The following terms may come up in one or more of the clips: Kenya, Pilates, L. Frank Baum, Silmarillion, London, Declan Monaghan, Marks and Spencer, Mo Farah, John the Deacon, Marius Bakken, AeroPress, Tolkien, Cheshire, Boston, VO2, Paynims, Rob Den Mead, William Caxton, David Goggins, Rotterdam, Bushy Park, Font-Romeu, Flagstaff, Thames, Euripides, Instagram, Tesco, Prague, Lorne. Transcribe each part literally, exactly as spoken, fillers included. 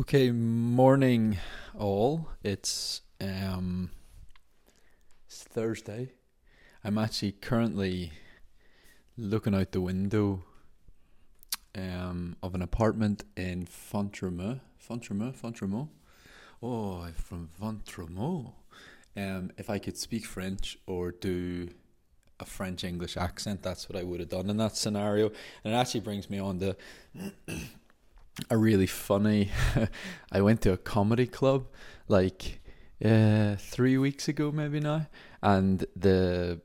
Okay, morning all. It's um it's Thursday. I'm actually currently looking out the window um of an apartment in Font-Romeu. Font-Romeu, Font-Romeu. Oh, I'm from Font-Romeu. Um if I could speak French or do a French English accent, that's what I would have done in that scenario. And it actually brings me on to a really funny I went to a comedy club like uh, three weeks ago maybe now, and the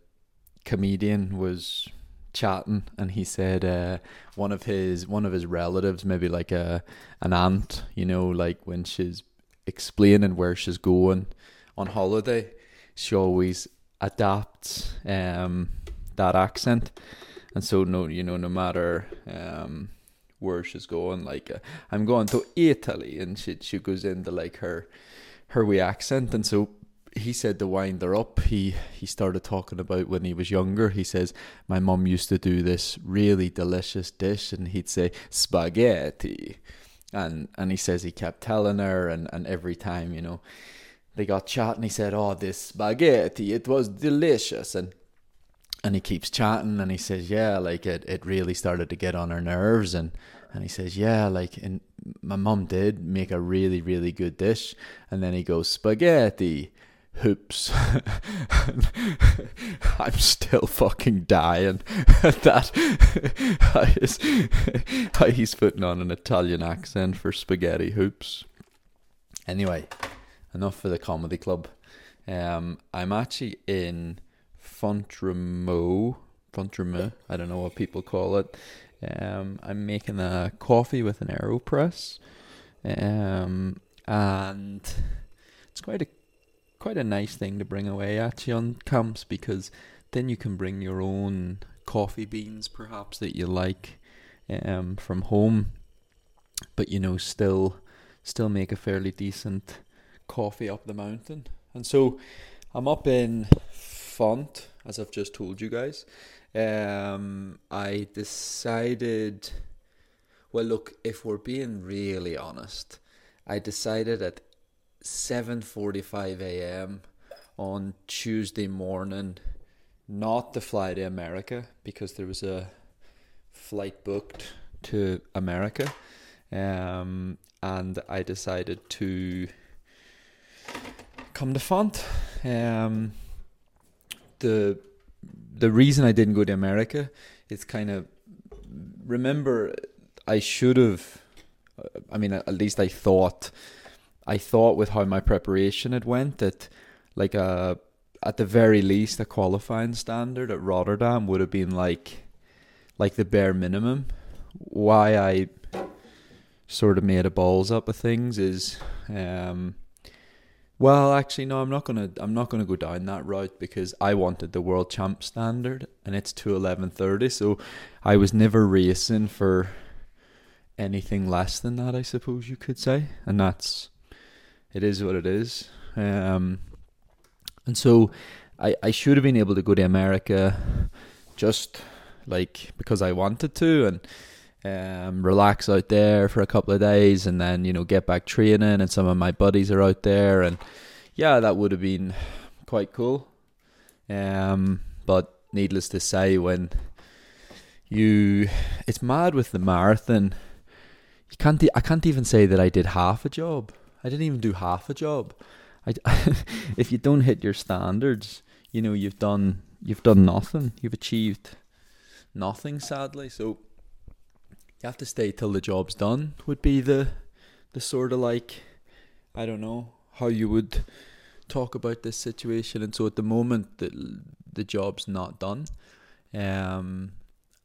comedian was chatting and he said uh, one of his one of his relatives, maybe like a an aunt, you know, like when she's explaining where she's going on holiday, she always adapts um, that accent. And so no you know no matter um where she's going, like uh, I'm going to Italy, and she she goes into like her her wee accent. And so he said to wind her up, he he started talking about when he was younger. He says my mum used to do this really delicious dish, and he'd say spaghetti, and and he says he kept telling her, and and every time, you know, they got chatting, he said, oh, this spaghetti, it was delicious. And And he keeps chatting, and he says, yeah, like it, it really started to get on her nerves. And, and he says, yeah, like and my mum did make a really, really good dish. And then he goes, spaghetti, hoops. I'm still fucking dying at that. He's putting on an Italian accent for spaghetti hoops. Anyway, enough for the comedy club. Um, I'm actually in Font-Romeu, Font-Romeu, I don't know what people call it. Um, I'm making a coffee with an AeroPress, um, and it's quite a quite a nice thing to bring away actually on camps, because then you can bring your own coffee beans, perhaps, that you like um, from home, but you know still still make a fairly decent coffee up the mountain. And so I'm up in Font, as I've just told you guys. um, I decided, well look, if we're being really honest, I decided at seven forty-five a.m. on Tuesday morning not to fly to America, because there was a flight booked to America, um, and I decided to come to Font. um, The the reason I didn't go to America, it's kind of, remember, I should have, I mean, at least I thought, I thought with how my preparation had went, that like a, at the very least a qualifying standard at Rotterdam would have been like, like the bare minimum. Why I sort of made a balls up of things is, um, well, actually, no. I'm not gonna. I'm not gonna go down that route, because I wanted the world champ standard, and it's two eleven thirty. So, I was never racing for anything less than that, I suppose you could say, and that's it is what it is. Um, and so, I I should have been able to go to America, just like because I wanted to, and um relax out there for a couple of days, and then, you know, get back training, and some of my buddies are out there, and yeah, that would have been quite cool. Um but needless to say, when you it's mad with the marathon, you can't I can't even say that I did half a job. I didn't even do half a job. I if you don't hit your standards, you know, you've done you've done nothing. You've achieved nothing, sadly. So you have to stay till the job's done, would be the the sort of like, I don't know, how you would talk about this situation. And so at the moment, the, the job's not done. Um,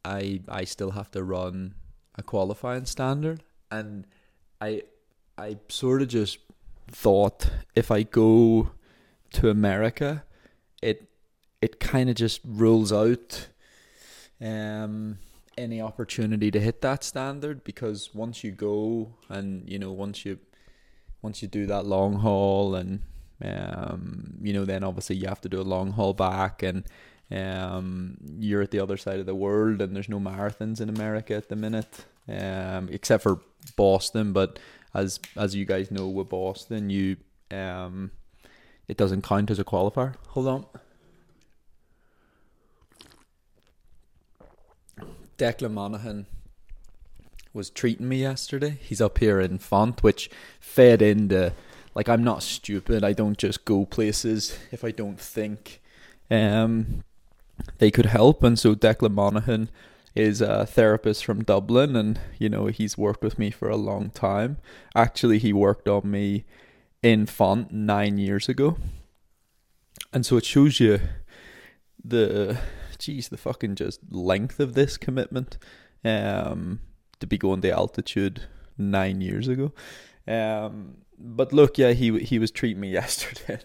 I I still have to run a qualifying standard. And I I sort of just thought, if I go to America, it, it kind of just rules out Um. any opportunity to hit that standard, because once you go, and you know, once you once you do that long haul, and um you know, then obviously you have to do a long haul back, and um you're at the other side of the world, and there's no marathons in America at the minute, um except for Boston. But as as you guys know, with Boston, you um, it doesn't count as a qualifier. Hold on. Declan Monaghan was treating me yesterday. He's up here in Font, which fed into, like, I'm not stupid. I don't just go places if I don't think um, they could help. And so Declan Monaghan is a therapist from Dublin, and, you know, he's worked with me for a long time. Actually, he worked on me in Font nine years ago. And so it shows you the, geez, the fucking just length of this commitment. Um... to be going to altitude nine years ago. Um, but look, yeah, he he was treating me yesterday.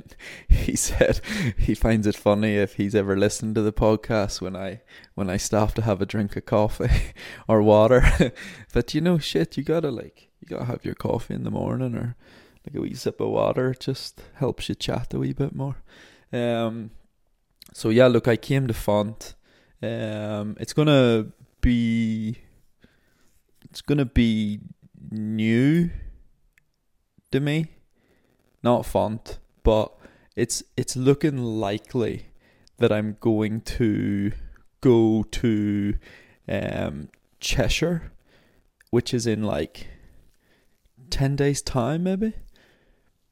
He said he finds it funny if he's ever listened to the podcast when I when I stop to have a drink of coffee or water. But, you know, shit, you gotta like you gotta have your coffee in the morning or like a wee sip of water. It just helps you chat a wee bit more. Um, so yeah, look, I came to Font. Um, it's gonna be. It's going to be new to me, not Font, but it's it's looking likely that I'm going to go to um, Cheshire, which is in like ten days time maybe,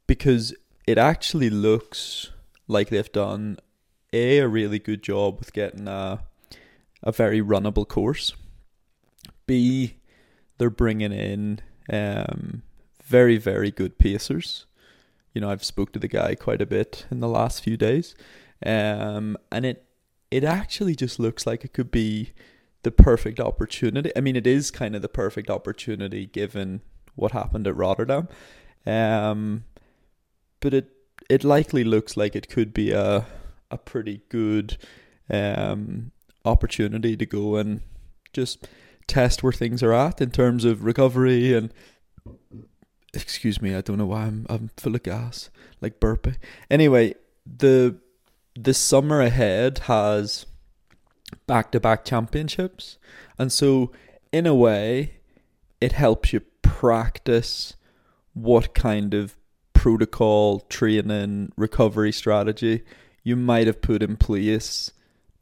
because it actually looks like they've done a, a really good job with getting a, a very runnable course, B... they're bringing in um, very, very good pacers. You know, I've spoke to the guy quite a bit in the last few days. Um, and it it actually just looks like it could be the perfect opportunity. I mean, it is kind of the perfect opportunity given what happened at Rotterdam. Um, but it it likely looks like it could be a, a pretty good um, opportunity to go and just test where things are at in terms of recovery and, excuse me, I don't know why I'm I'm full of gas, like burping. Anyway, the the summer ahead has back-to-back championships, and so in a way it helps you practice what kind of protocol, training, recovery strategy you might have put in place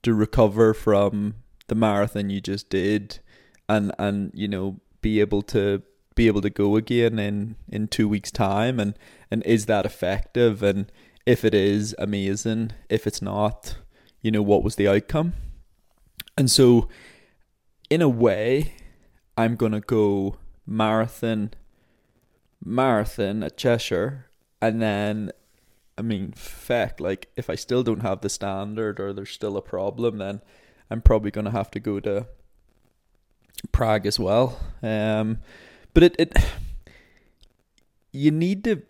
to recover from the marathon you just did. And, and you know, be able to be able to go again in, in two weeks' time, and, and is that effective? And if it is, amazing. If it's not, you know, what was the outcome? And so, in a way, I'm gonna go marathon, marathon at Cheshire, and then, I mean, feck, like if I still don't have the standard or there's still a problem, then I'm probably gonna have to go to Prague as well, um, but it, it you need to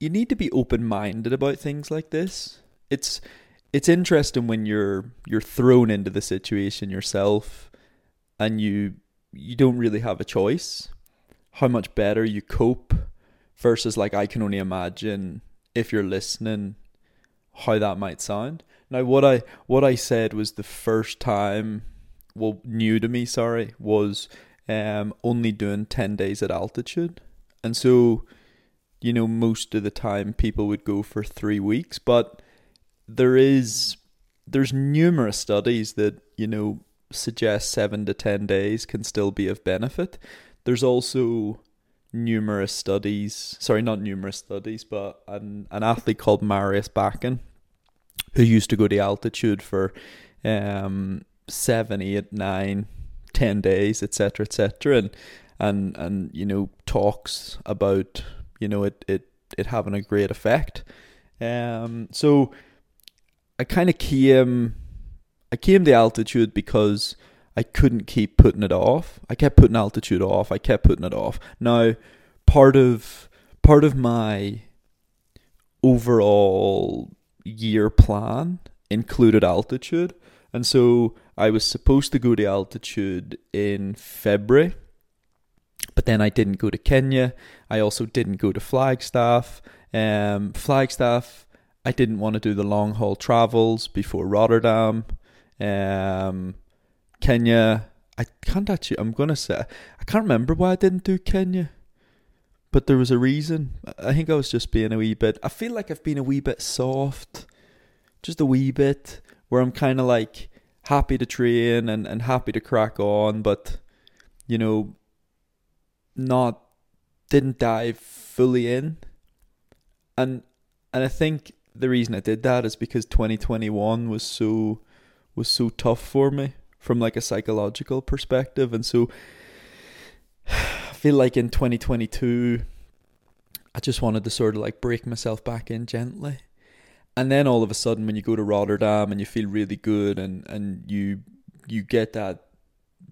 you need to be open-minded about things like this. It's it's interesting when you're you're thrown into the situation yourself, and you you don't really have a choice. How much better you cope versus, like, I can only imagine if you're listening how that might sound. Now, what I what I said was the first time. Well, new to me, sorry, was um, only doing ten days at altitude. And so, you know, most of the time people would go for three weeks. But there is, there's numerous studies that, you know, suggest seven to ten days can still be of benefit. There's also numerous studies, sorry, not numerous studies, but an, an athlete called Marius Bakken, who used to go to altitude for um. seven, eight, nine, ten days, etc, etc, and and and you know, talks about, you know, it it it having a great effect. Um, so I kind of came, I came to altitude because I couldn't keep putting it off. I kept putting altitude off. I kept putting it off. Now, part of part of my overall year plan included altitude. And so I was supposed to go to altitude in February, but then I didn't go to Kenya. I also didn't go to Flagstaff. Um, Flagstaff, I didn't want to do the long haul travels before Rotterdam. Um, Kenya, I can't actually, I'm going to say, I can't remember why I didn't do Kenya. But there was a reason. I think I was just being a wee bit... I feel like I've been a wee bit soft. Just a wee bit. Where I'm kind of like happy to train and, and happy to crack on. But, you know, not... didn't dive fully in. And and I think the reason I did that is because twenty twenty-one was so was so tough for me from like a psychological perspective. And so... I feel like in twenty twenty-two, I just wanted to sort of like break myself back in gently. And then all of a sudden when you go to Rotterdam and you feel really good and, and you you get that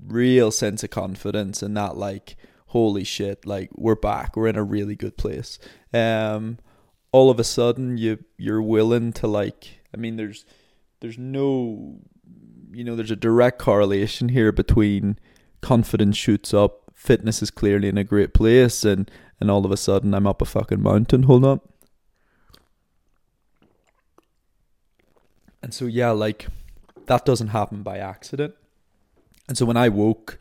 real sense of confidence and that like, holy shit, like we're back, we're in a really good place. Um, all of a sudden you, you're willing to like, I mean there's there's no, you know, there's a direct correlation here between confidence shoots up, fitness is clearly in a great place, and, and all of a sudden I'm up a fucking mountain. Hold up. And so yeah, like that doesn't happen by accident. And so when I woke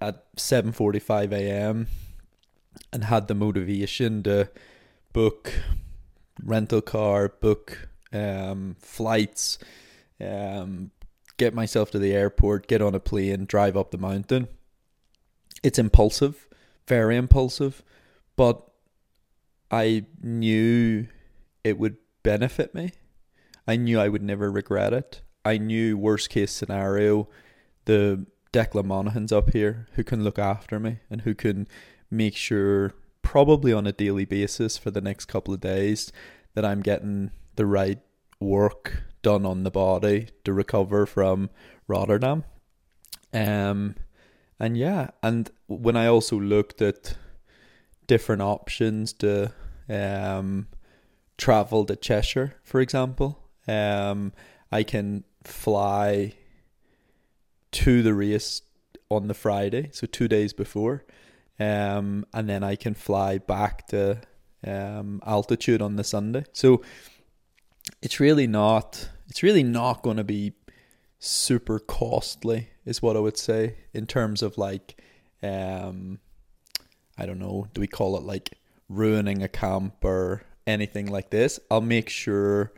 at seven forty-five a.m. and had the motivation to book rental car, book um, flights, um, get myself to the airport, get on a plane, drive up the mountain. It's impulsive, very impulsive, but I knew it would benefit me. I knew I would never regret it. I knew worst case scenario, the Declan Monaghan's up here who can look after me and who can make sure probably on a daily basis for the next couple of days that I'm getting the right work done on the body to recover from Rotterdam. Um... And yeah, and when I also looked at different options to um, travel to Cheshire, for example, um, I can fly to the race on the Friday, so two days before, um, and then I can fly back to um, altitude on the Sunday. So it's really not, it's really not going to be super costly is what I would say in terms of like, um, I don't know, do we call it like ruining a camp or anything like this? I'll make sure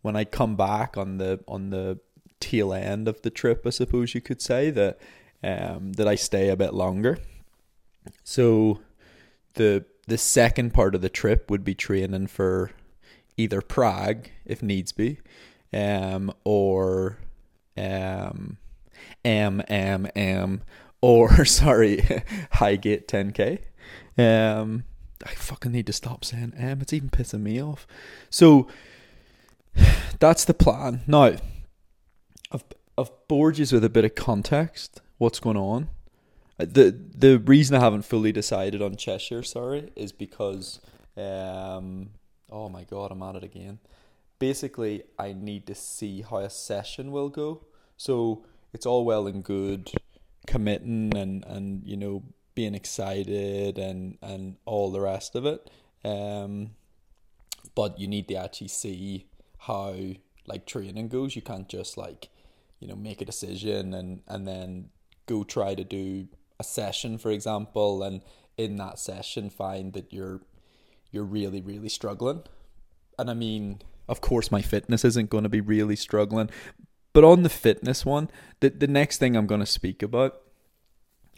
when I come back on the on the tail end of the trip, I suppose you could say, that um, that I stay a bit longer. So the the second part of the trip would be training for either Prague, if needs be, um, or um. M, M, M, or sorry, Highgate ten K. Um, I fucking need to stop saying M. It's even pissing me off. So that's the plan. Now, I've I've bored you with a bit of context. What's going on? The the reason I haven't fully decided on Cheshire, sorry, is because um, oh my god, I'm at it again. Basically, I need to see how a session will go. So it's all well and good committing and, and you know, being excited and, and all the rest of it. Um, but you need to actually see how, like, training goes. You can't just, like, you know, make a decision and, and then go try to do a session, for example, and in that session find that you're you're really, really struggling. And, I mean, of course my fitness isn't going to be really struggling. But on the fitness one, the, the next thing I'm going to speak about,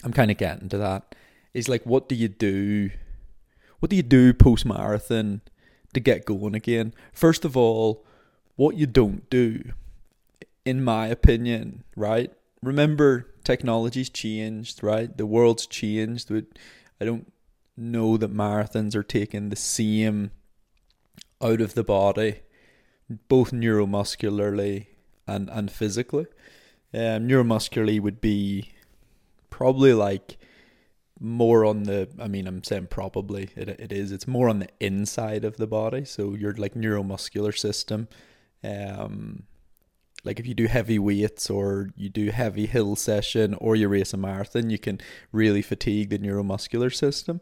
I'm kind of getting to that, is like, what do you do? What do you do post-marathon to get going again? First of all, what you don't do, in my opinion, right? Remember, technology's changed, right? The world's changed. I don't know that marathons are taking the same out of the body, both neuromuscularly and and physically. Um, neuromuscularly would be probably like more on the, I mean, I'm saying probably, it it is, it's more on the inside of the body, so your like neuromuscular system, um, like if you do heavy weights or you do heavy hill session or you race a marathon, you can really fatigue the neuromuscular system.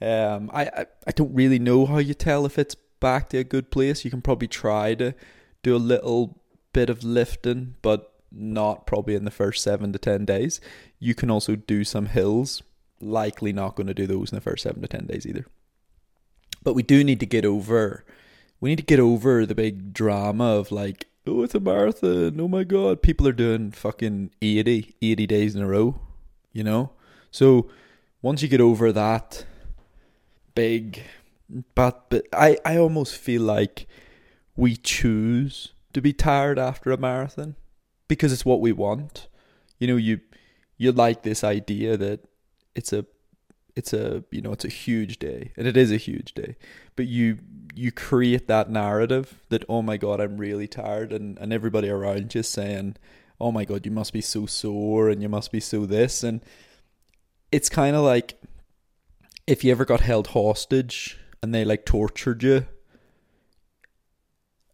Um, I, I, I don't really know how you tell if it's back to a good place. You can probably try to do a little bit of lifting, but not probably in the first seven to ten days. You can also do some hills likely not going to do those in the first seven to ten days either. But we do need to get over, we need to get over the big drama of like, oh, it's a marathon, oh my God, people are doing fucking eighty, eighty days in a row, you know? So once you get over that big, but, but I, I almost feel like we choose to be tired after a marathon because it's what we want. You know, you you like this idea that it's a it's a you know it's a huge day, and it is a huge day, but you you create that narrative that, oh my God, I'm really tired, and, and everybody around you saying, oh my God, you must be so sore and you must be so this. And it's kind of like if you ever got held hostage and they like tortured you,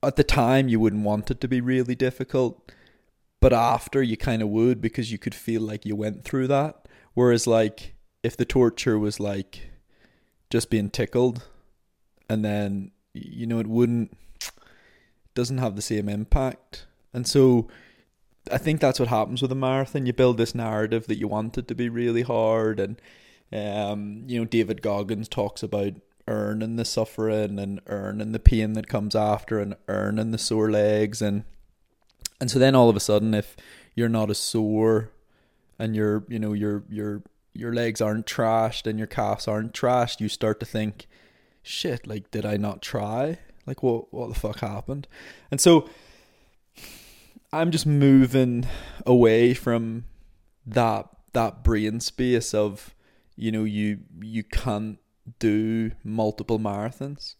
at the time you wouldn't want it to be really difficult, but after you kind of would, because you could feel like you went through that. Whereas like if the torture was like just being tickled, and then, you know, it wouldn't, it doesn't have the same impact. And so I think that's what happens with a marathon. You build this narrative that you want it to be really hard, and um, you know, David Goggins talks about earning the suffering and earning the pain that comes after and earning the sore legs, and and so then all of a sudden, if you're not as sore and your you know your your your legs aren't trashed and your calves aren't trashed, you start to think, shit, like, did I not try? Like, what what the fuck happened? And so I'm just moving away from that that brain space of, you know, you you can't do multiple marathons.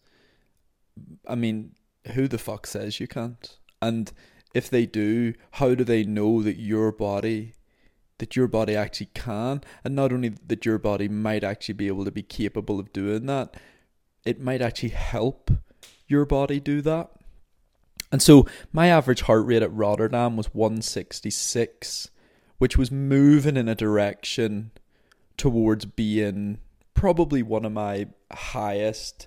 I mean, who the fuck says you can't? And if they do, how do they know that your body that your body actually can? And not only that your body might actually be able to be capable of doing that, it might actually help your body do that. And so my average heart rate at Rotterdam was one sixty-six, which was moving in a direction towards being probably one of my highest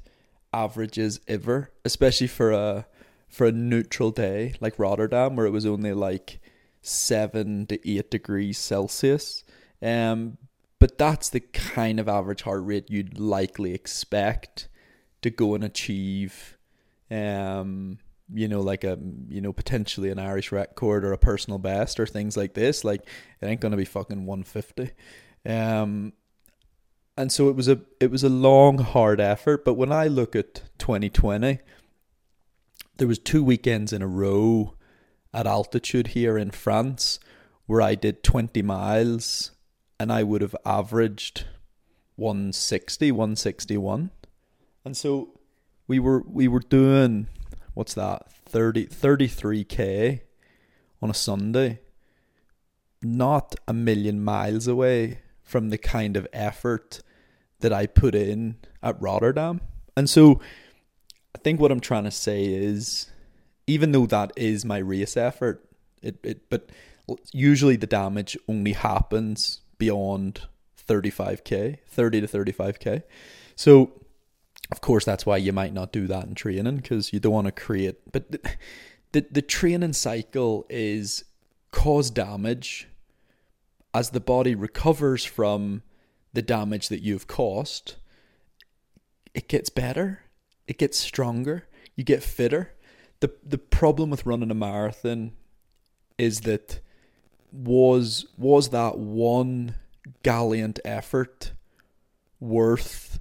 averages ever, especially for a for a neutral day like Rotterdam, where it was only like seven to eight degrees Celsius. Um, but that's the kind of average heart rate you'd likely expect to go and achieve, um, you know, like a you know potentially an Irish record or a personal best or things like this. Like, it ain't gonna be fucking one fifty. Um. And so it was a it was a long, hard effort. But when I look at twenty twenty, there was two weekends in a row at altitude here in France where I did twenty miles, and I would have averaged one sixty, one sixty-one. And so we were we were doing, what's that, thirty, thirty-three K on a Sunday, not a million miles away from the kind of effort that I put in at Rotterdam. And so I think what I'm trying to say is, even though that is my race effort, it, it but usually the damage only happens beyond thirty-five K, thirty to thirty-five K. So of course that's why you might not do that in training, because you don't want to create, but the, the the training cycle is cause damage as the body recovers from the damage that you've caused. It gets better, it gets stronger, you get fitter. The the problem with running a marathon is that was was that one gallant effort worth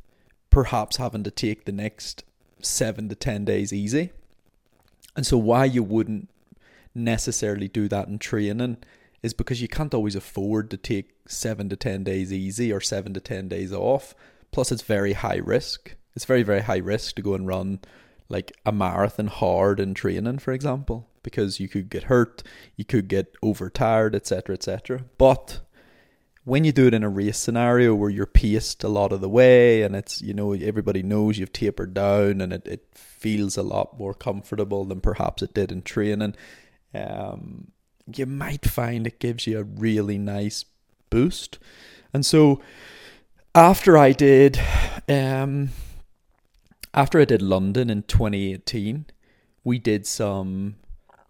perhaps having to take the next seven to ten days easy? And so why you wouldn't necessarily do that in training is because you can't always afford to take seven to ten days easy or seven to ten days off. Plus, it's very high risk. It's very, very high risk to go and run like a marathon hard in training, for example, because you could get hurt, you could get overtired, et cetera, et cetera. But when you do it in a race scenario where you're paced a lot of the way, and it's, you know, everybody knows you've tapered down, and it, it feels a lot more comfortable than perhaps it did in training, um, you might find it gives you a really nice boost. And so after I did um, after I did London in twenty eighteen, we did some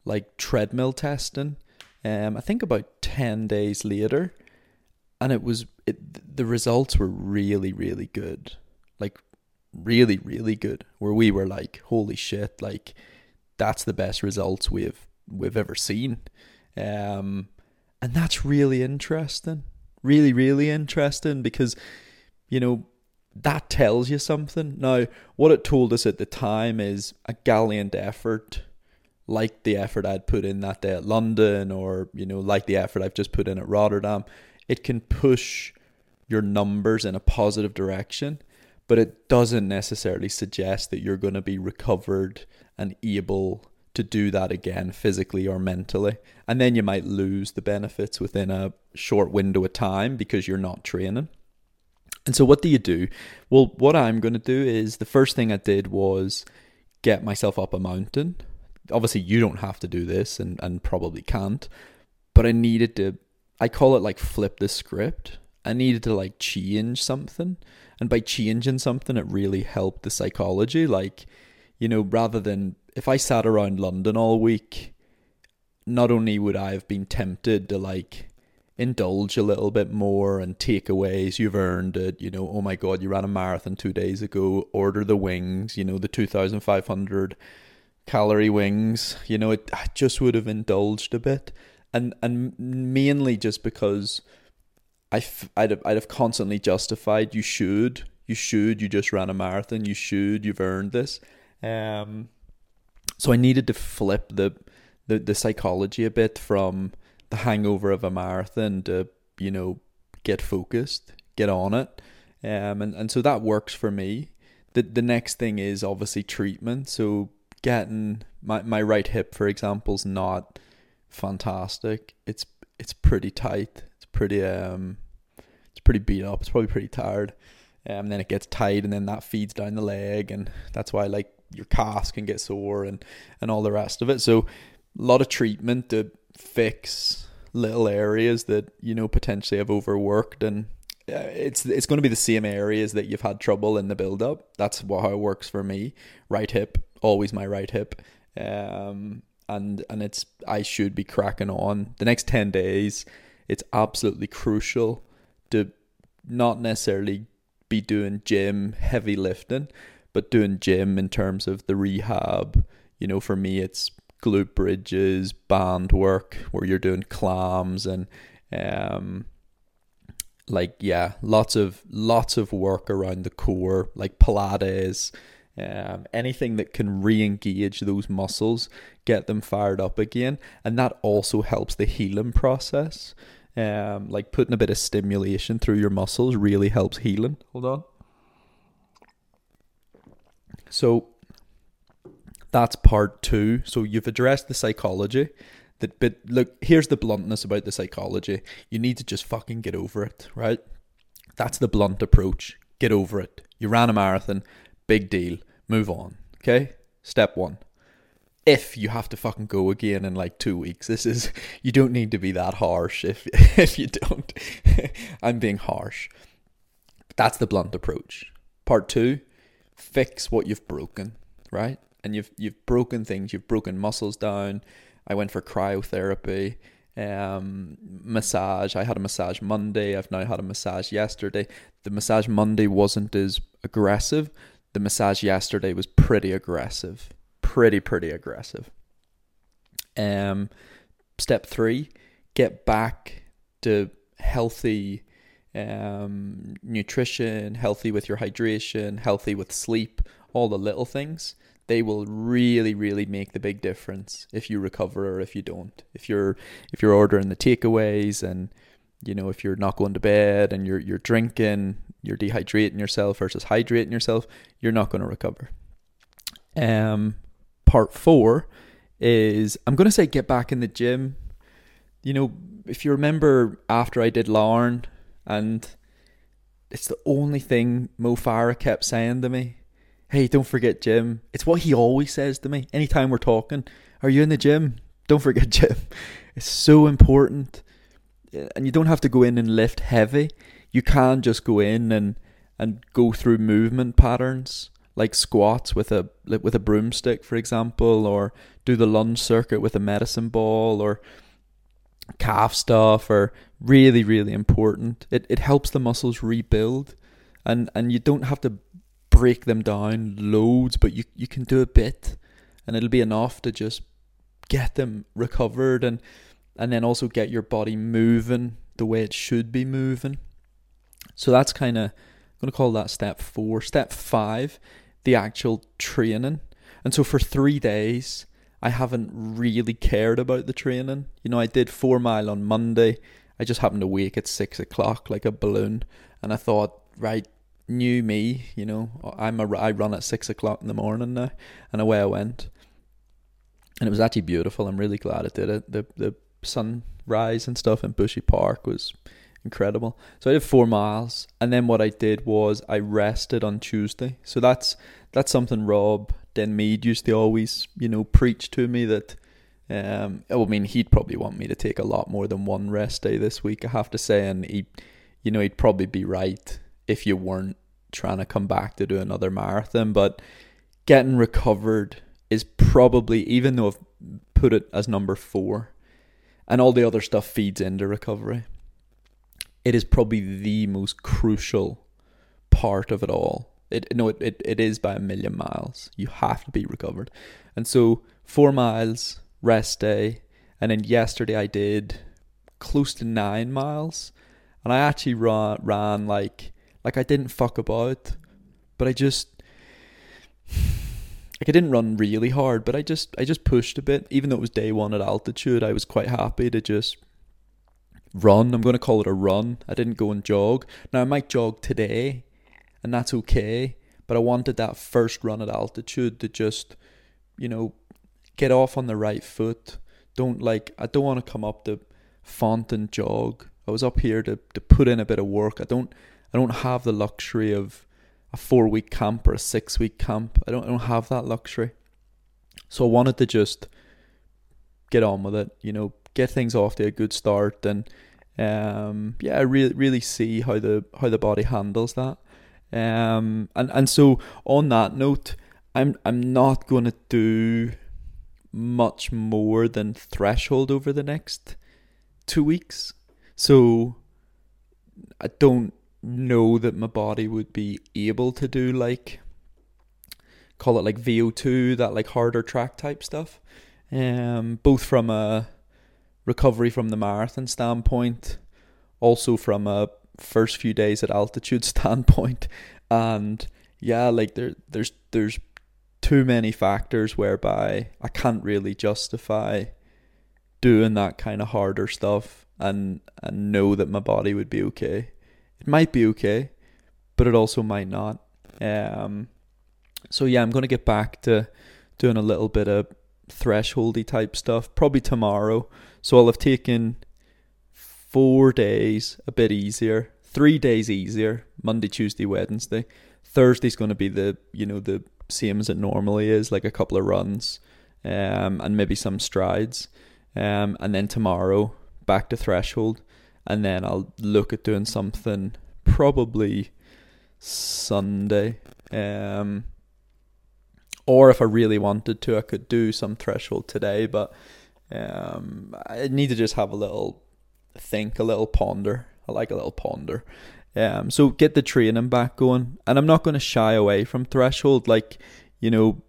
like treadmill testing, um, I think about ten days later, and it was it, the results were really, really good. Like, really, really good. Where we were like, holy shit, like, that's the best results we've we've ever seen. Um, and that's really interesting. Really, really interesting because, you know, that tells you something. Now, what it told us at the time is a gallant effort, like the effort I'd put in that day at London, or, you know, like the effort I've just put in at Rotterdam, it can push your numbers in a positive direction, but it doesn't necessarily suggest that you're going to be recovered and able to do that again physically or mentally. And then you might lose the benefits within a short window of time because you're not training. And so what do you do? Well, what I'm going to do is the first thing I did was get myself up a mountain. Obviously, you don't have to do this and, and probably can't, but I needed to, I call it like flip the script. I needed to like change something. And by changing something, it really helped the psychology. Like, you know, rather than, if I sat around London all week, not only would I have been tempted to like indulge a little bit more and takeaways, you've earned it, you know, oh my god, you ran a marathon two days ago, order the wings, you know, the two thousand five hundred calorie wings, you know, it, I just would have indulged a bit, and and mainly just because I f- I'd, have, I'd have constantly justified, you should, you should, you just ran a marathon, you should, you've earned this. Um, so I needed to flip the, the, the psychology a bit from the hangover of a marathon to, you know, get focused, get on it. Um, and, and so that works for me. The the next thing is obviously treatment. So getting my, my right hip, for example, is not fantastic. It's it's pretty tight. It's pretty um it's pretty beat up. It's probably pretty tired. Um, and then it gets tight and then that feeds down the leg, and that's why like your calves can get sore and, and all the rest of it. So a lot of treatment to fix little areas that, you know, potentially have overworked, and it's it's going to be the same areas that you've had trouble in the build-up. That's how it works for me. Right hip, always my right hip. Um, and and it's I should be cracking on. The next ten days, it's absolutely crucial to not necessarily be doing gym heavy lifting, but doing gym in terms of the rehab. You know, for me, it's glute bridges, band work, where you're doing clams and um like yeah lots of lots of work around the core, like Pilates, um anything that can re-engage those muscles, get them fired up again. And that also helps the healing process, um like putting a bit of stimulation through your muscles really helps healing. Hold on. So that's part two. So you've addressed the psychology. That, but look, here's the bluntness about the psychology. You need to just fucking get over it, right? That's the blunt approach. Get over it. You ran a marathon. Big deal. Move on. Okay? Step one. If you have to fucking go again in like two weeks, this is, you don't need to be that harsh if, if you don't. I'm being harsh. That's the blunt approach. Part two, fix what you've broken, right? And you've you've broken things, you've broken muscles down. I went for cryotherapy, um, massage. I had a massage Monday. I've now had a massage yesterday. The massage Monday wasn't as aggressive. The massage yesterday was pretty aggressive, pretty pretty aggressive. Um, step three, get back to healthy um, nutrition, healthy with your hydration, healthy with sleep, all the little things. They will really, really make the big difference if you recover or if you don't. If you're if you're ordering the takeaways and, you know, if you're not going to bed and you're you're drinking, you're dehydrating yourself versus hydrating yourself, you're not going to recover. Um, part four is, I'm going to say get back in the gym. You know, if you remember after I did Lorne, and it's the only thing Mo Farah kept saying to me, hey, don't forget gym. It's what he always says to me anytime we're talking. Are you in the gym? Don't forget gym. It's so important. And you don't have to go in and lift heavy. You can just go in and, and go through movement patterns, like squats with a with a broomstick, for example, or do the lunge circuit with a medicine ball, or calf stuff are really, really important. It it helps the muscles rebuild, and, and you don't have to break them down loads, but you, you can do a bit, and it'll be enough to just get them recovered and and then also get your body moving the way it should be moving. So that's kind of, I'm going to call that step four. Step five, the actual training. And so for three days, I haven't really cared about the training. You know, I did four mile on Monday. I just happened to wake at six o'clock like a balloon. And I thought, right, new me, you know, I'm a, I run at six o'clock in the morning now. And away I went. And it was actually beautiful. I'm really glad I did it. The, the sunrise and stuff in Bushy Park was incredible. So I did four miles. And then what I did was I rested on Tuesday. So that's that's something Rob Den Mead used to always, you know, preach to me that, um, I mean, he'd probably want me to take a lot more than one rest day this week, I have to say. And he, you know, he'd probably be right if you weren't trying to come back to do another marathon. But getting recovered is probably, even though I've put it as number four, and all the other stuff feeds into recovery, it is probably the most crucial part of it all. It no, it, it, it is by a million miles. You have to be recovered. And so four miles, rest day, and then yesterday I did close to nine miles, and I actually ran, ran like, like I didn't fuck about, but I just... Like I didn't run really hard, but I just I just pushed a bit. Even though it was day one at altitude, I was quite happy to just run. I'm going to call it a run. I didn't go and jog. Now, I might jog today, and that's okay. But I wanted that first run at altitude to just, you know, get off on the right foot. Don't like, I don't want to come up to Font and jog. I was up here to, to put in a bit of work. I don't I don't have the luxury of a four-week camp or a six-week camp. I don't, I don't have that luxury. So I wanted to just get on with it, you know, get things off to a good start, and um, yeah, really, really see how the how the body handles that. Um, and and so on that note, I'm I'm not going to do much more than threshold over the next two weeks. So I don't know that my body would be able to do, like, call it like V O two, that like harder track type stuff, um both from a recovery from the marathon standpoint, also from a first few days at altitude standpoint. And yeah, like there there's there's too many factors whereby I can't really justify doing that kind of harder stuff and and know that my body would be okay. It might be okay, but it also might not. Um, so yeah, I'm going to get back to doing a little bit of thresholdy type stuff, probably tomorrow. So I'll have taken four days a bit easier, three days easier, Monday, Tuesday, Wednesday. Thursday's going to be the, you know, the same as it normally is, like a couple of runs, um, and maybe some strides. Um, and then tomorrow, back to threshold. And then I'll look at doing something probably Sunday. Um, or if I really wanted to, I could do some threshold today. But um, I need to just have a little think, a little ponder. I like a little ponder. Um, so get the training back going. And I'm not going to shy away from threshold. Like, you know,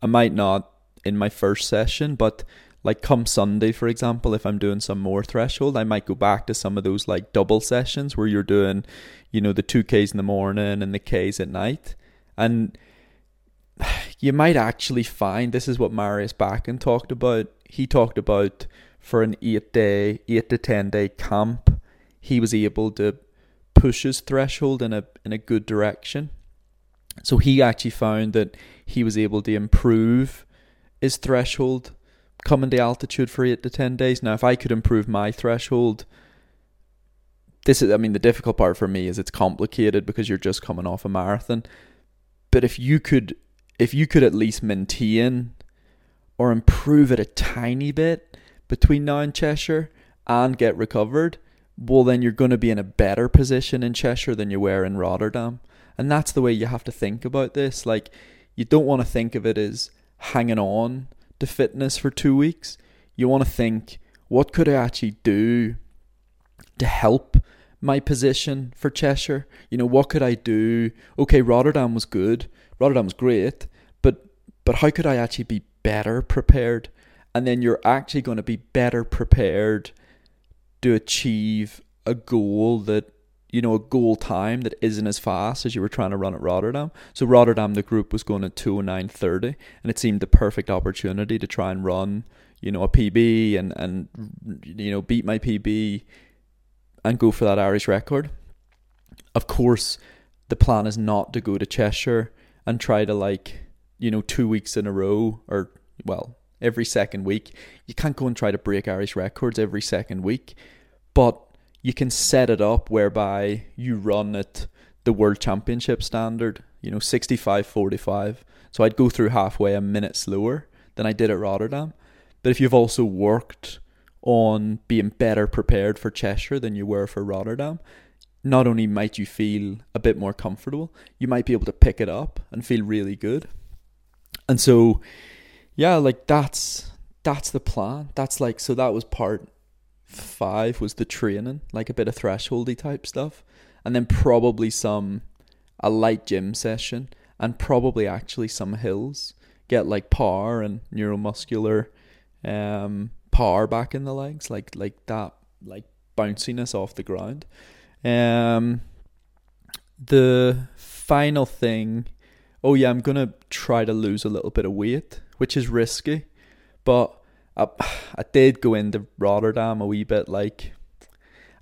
I might not in my first session, but... Like come Sunday, for example, if I'm doing some more threshold, I might go back to some of those like double sessions where you're doing, you know, the two Ks in the morning and the Ks at night. And you might actually find, this is what Marius Bakken talked about. He talked about for an eight day, eight to ten day camp, he was able to push his threshold in a in a good direction. So he actually found that he was able to improve his threshold coming to altitude for eight to ten days. Now, if I could improve my threshold, this is, I mean, the difficult part for me is it's complicated because you're just coming off a marathon. But if you could, if you could at least maintain or improve it a tiny bit between now and Cheshire and get recovered, well, then you're going to be in a better position in Cheshire than you were in Rotterdam. And that's the way you have to think about this. Like, you don't want to think of it as hanging on to fitness for two weeks. You want to think, what could I actually do to help my position for Cheshire? You know, what could I do? Okay, Rotterdam was good. Rotterdam was great. But, but how could I actually be better prepared? And then you're actually going to be better prepared to achieve a goal that, you know, a goal time that isn't as fast as you were trying to run at Rotterdam. So Rotterdam, the group was going at two oh nine thirty, and it seemed the perfect opportunity to try and run, you know, a P B and, and you know, beat my P B and go for that Irish record. Of course, the plan is not to go to Cheshire and try to, like, you know, two weeks in a row, or, well, every second week. You can't go and try to break Irish records every second week, but you can set it up whereby you run at the World Championship standard, you know, sixty-five forty-five. So I'd go through halfway a minute slower than I did at Rotterdam. But if you've also worked on being better prepared for Cheshire than you were for Rotterdam, not only might you feel a bit more comfortable, you might be able to pick it up and feel really good. And so, yeah, like that's that's the plan. That's like, so that was part five, was the training, like a bit of thresholdy type stuff, and then probably some a light gym session, and probably actually some hills, get like power and neuromuscular um power back in the legs, like like that, like bounciness off the ground. Um the final thing, oh yeah, I'm gonna try to lose a little bit of weight, which is risky, but I, I did go into Rotterdam a wee bit like,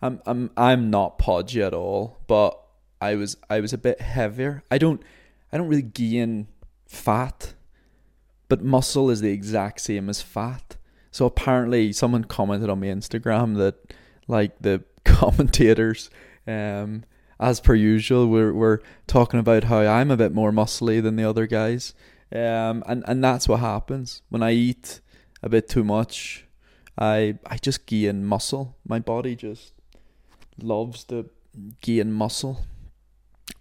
I'm I'm I'm not podgy at all, but I was I was a bit heavier. I don't I don't really gain fat, but muscle is the exact same as fat. So apparently someone commented on my Instagram that, like, the commentators, um, as per usual, were were talking about how I'm a bit more muscly than the other guys, um, and and that's what happens when I eat a bit too much. I I just gain muscle. My body just loves to gain muscle,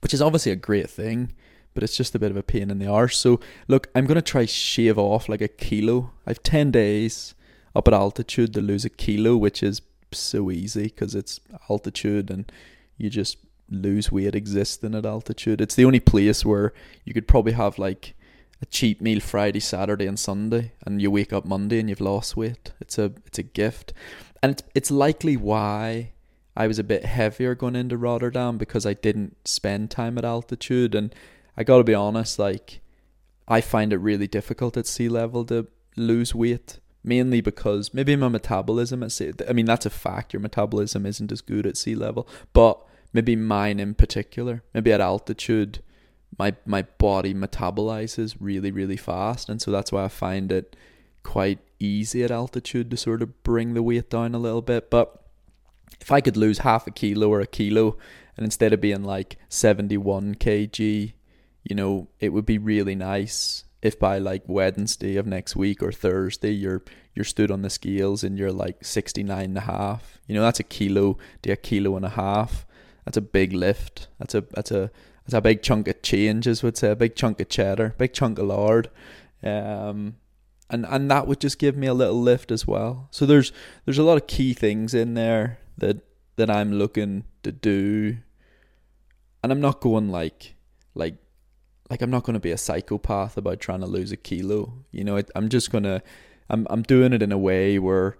which is obviously a great thing, but it's just a bit of a pain in the arse. So look, I'm going to try shave off like a kilo. I've ten days up at altitude to lose a kilo, which is so easy because it's altitude and you just lose weight existing at altitude. It's the only place where you could probably have like a cheap meal Friday, Saturday and Sunday, and you wake up Monday and you've lost weight. It's a it's a gift. And it's, it's likely why I was a bit heavier going into Rotterdam, because I didn't spend time at altitude. And I gotta be honest, like, I find it really difficult at sea level to lose weight, mainly because maybe my metabolism at sea, I mean, that's a fact, your metabolism isn't as good at sea level, but maybe mine in particular, maybe at altitude, My my body metabolizes really, really fast. And so that's why I find it quite easy at altitude to sort of bring the weight down a little bit. But if I could lose half a kilo or a kilo, and instead of being like seventy-one kilograms, you know, it would be really nice if by like Wednesday of next week or Thursday, you're you're stood on the scales and you're like sixty-nine and a half. You know, that's a kilo to a kilo and a half. That's a big lift. That's a that's a... It's a big chunk of change, as we'd say, a big chunk of cheddar, big chunk of lard. Um, and, and that would just give me a little lift as well. So there's there's a lot of key things in there that that I'm looking to do. And I'm not going like, like, like I'm not going to be a psychopath about trying to lose a kilo. You know, it, I'm just going to, I'm I'm doing it in a way where,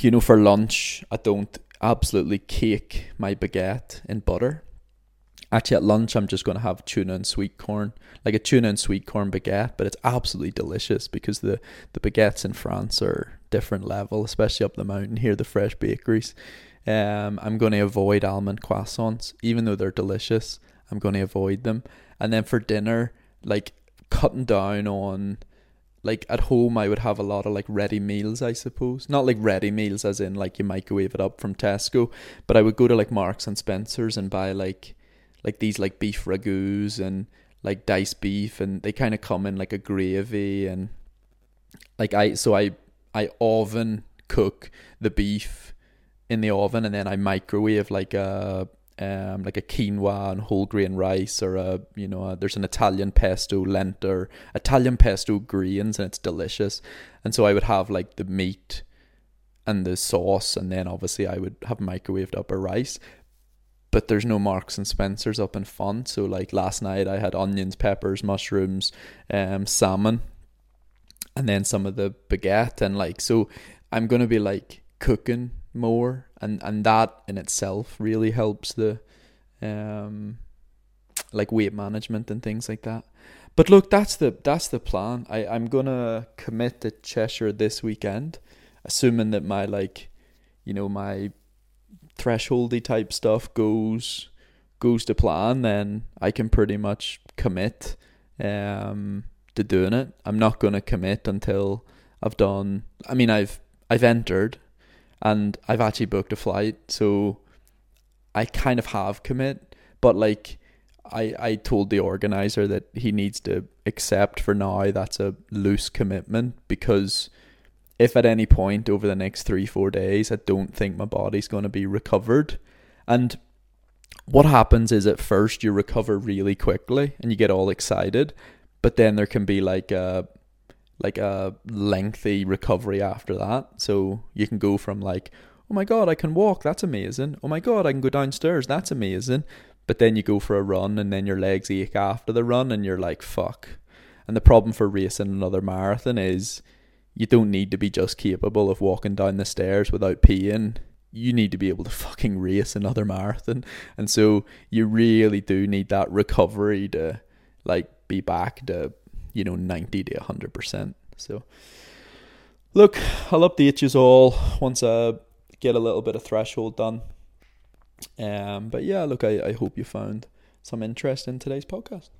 you know, for lunch, I don't absolutely cake my baguette in butter. Actually, at lunch, I'm just going to have tuna and sweet corn, like a tuna and sweet corn baguette, but it's absolutely delicious because the, the baguettes in France are different level, especially up the mountain here, the fresh bakeries. Um, I'm going to avoid almond croissants, even though they're delicious. I'm going to avoid them. And then for dinner, like cutting down on, like at home, I would have a lot of like ready meals, I suppose. Not like ready meals as in like you microwave it up from Tesco, but I would go to like Marks and Spencer's and buy like, like these like beef ragouts and like diced beef, and they kind of come in like a gravy, and like I so I I oven cook the beef in the oven, and then I microwave like a um like a quinoa and whole grain rice, or a you know a, there's an Italian pesto lent or Italian pesto greens, and it's delicious. And so I would have like the meat and the sauce, and then obviously I would have microwaved up a rice. But there's no Marks and Spencers up in Font, so like last night I had onions, peppers, mushrooms, um, salmon, and then some of the baguette, and like, so I'm gonna be like cooking more, and and that in itself really helps the, um, like weight management and things like that. But look, that's the that's the plan. I I'm gonna commit to Cheshire this weekend, assuming that my like, you know, my thresholdy type stuff goes goes to plan, then I can pretty much commit um to doing it. I'm not gonna commit until I've done I mean I've I've entered and I've actually booked a flight, so I kind of have commit, but like I, I told the organizer that he needs to accept for now that's a loose commitment, because if at any point over the next three, four days, I don't think my body's going to be recovered. And what happens is at first you recover really quickly and you get all excited, but then there can be like a, like a lengthy recovery after that. So you can go from like, oh my God, I can walk, that's amazing. Oh my God, I can go downstairs, that's amazing. But then you go for a run and then your legs ache after the run and you're like, fuck. And the problem for racing another marathon is you don't need to be just capable of walking down the stairs without peeing. You need to be able to fucking race another marathon. And so you really do need that recovery to like be back to, you know, ninety to one hundred percent. So look, I'll update you all once I get a little bit of threshold done. Um, but yeah, look, I, I hope you found some interest in today's podcast.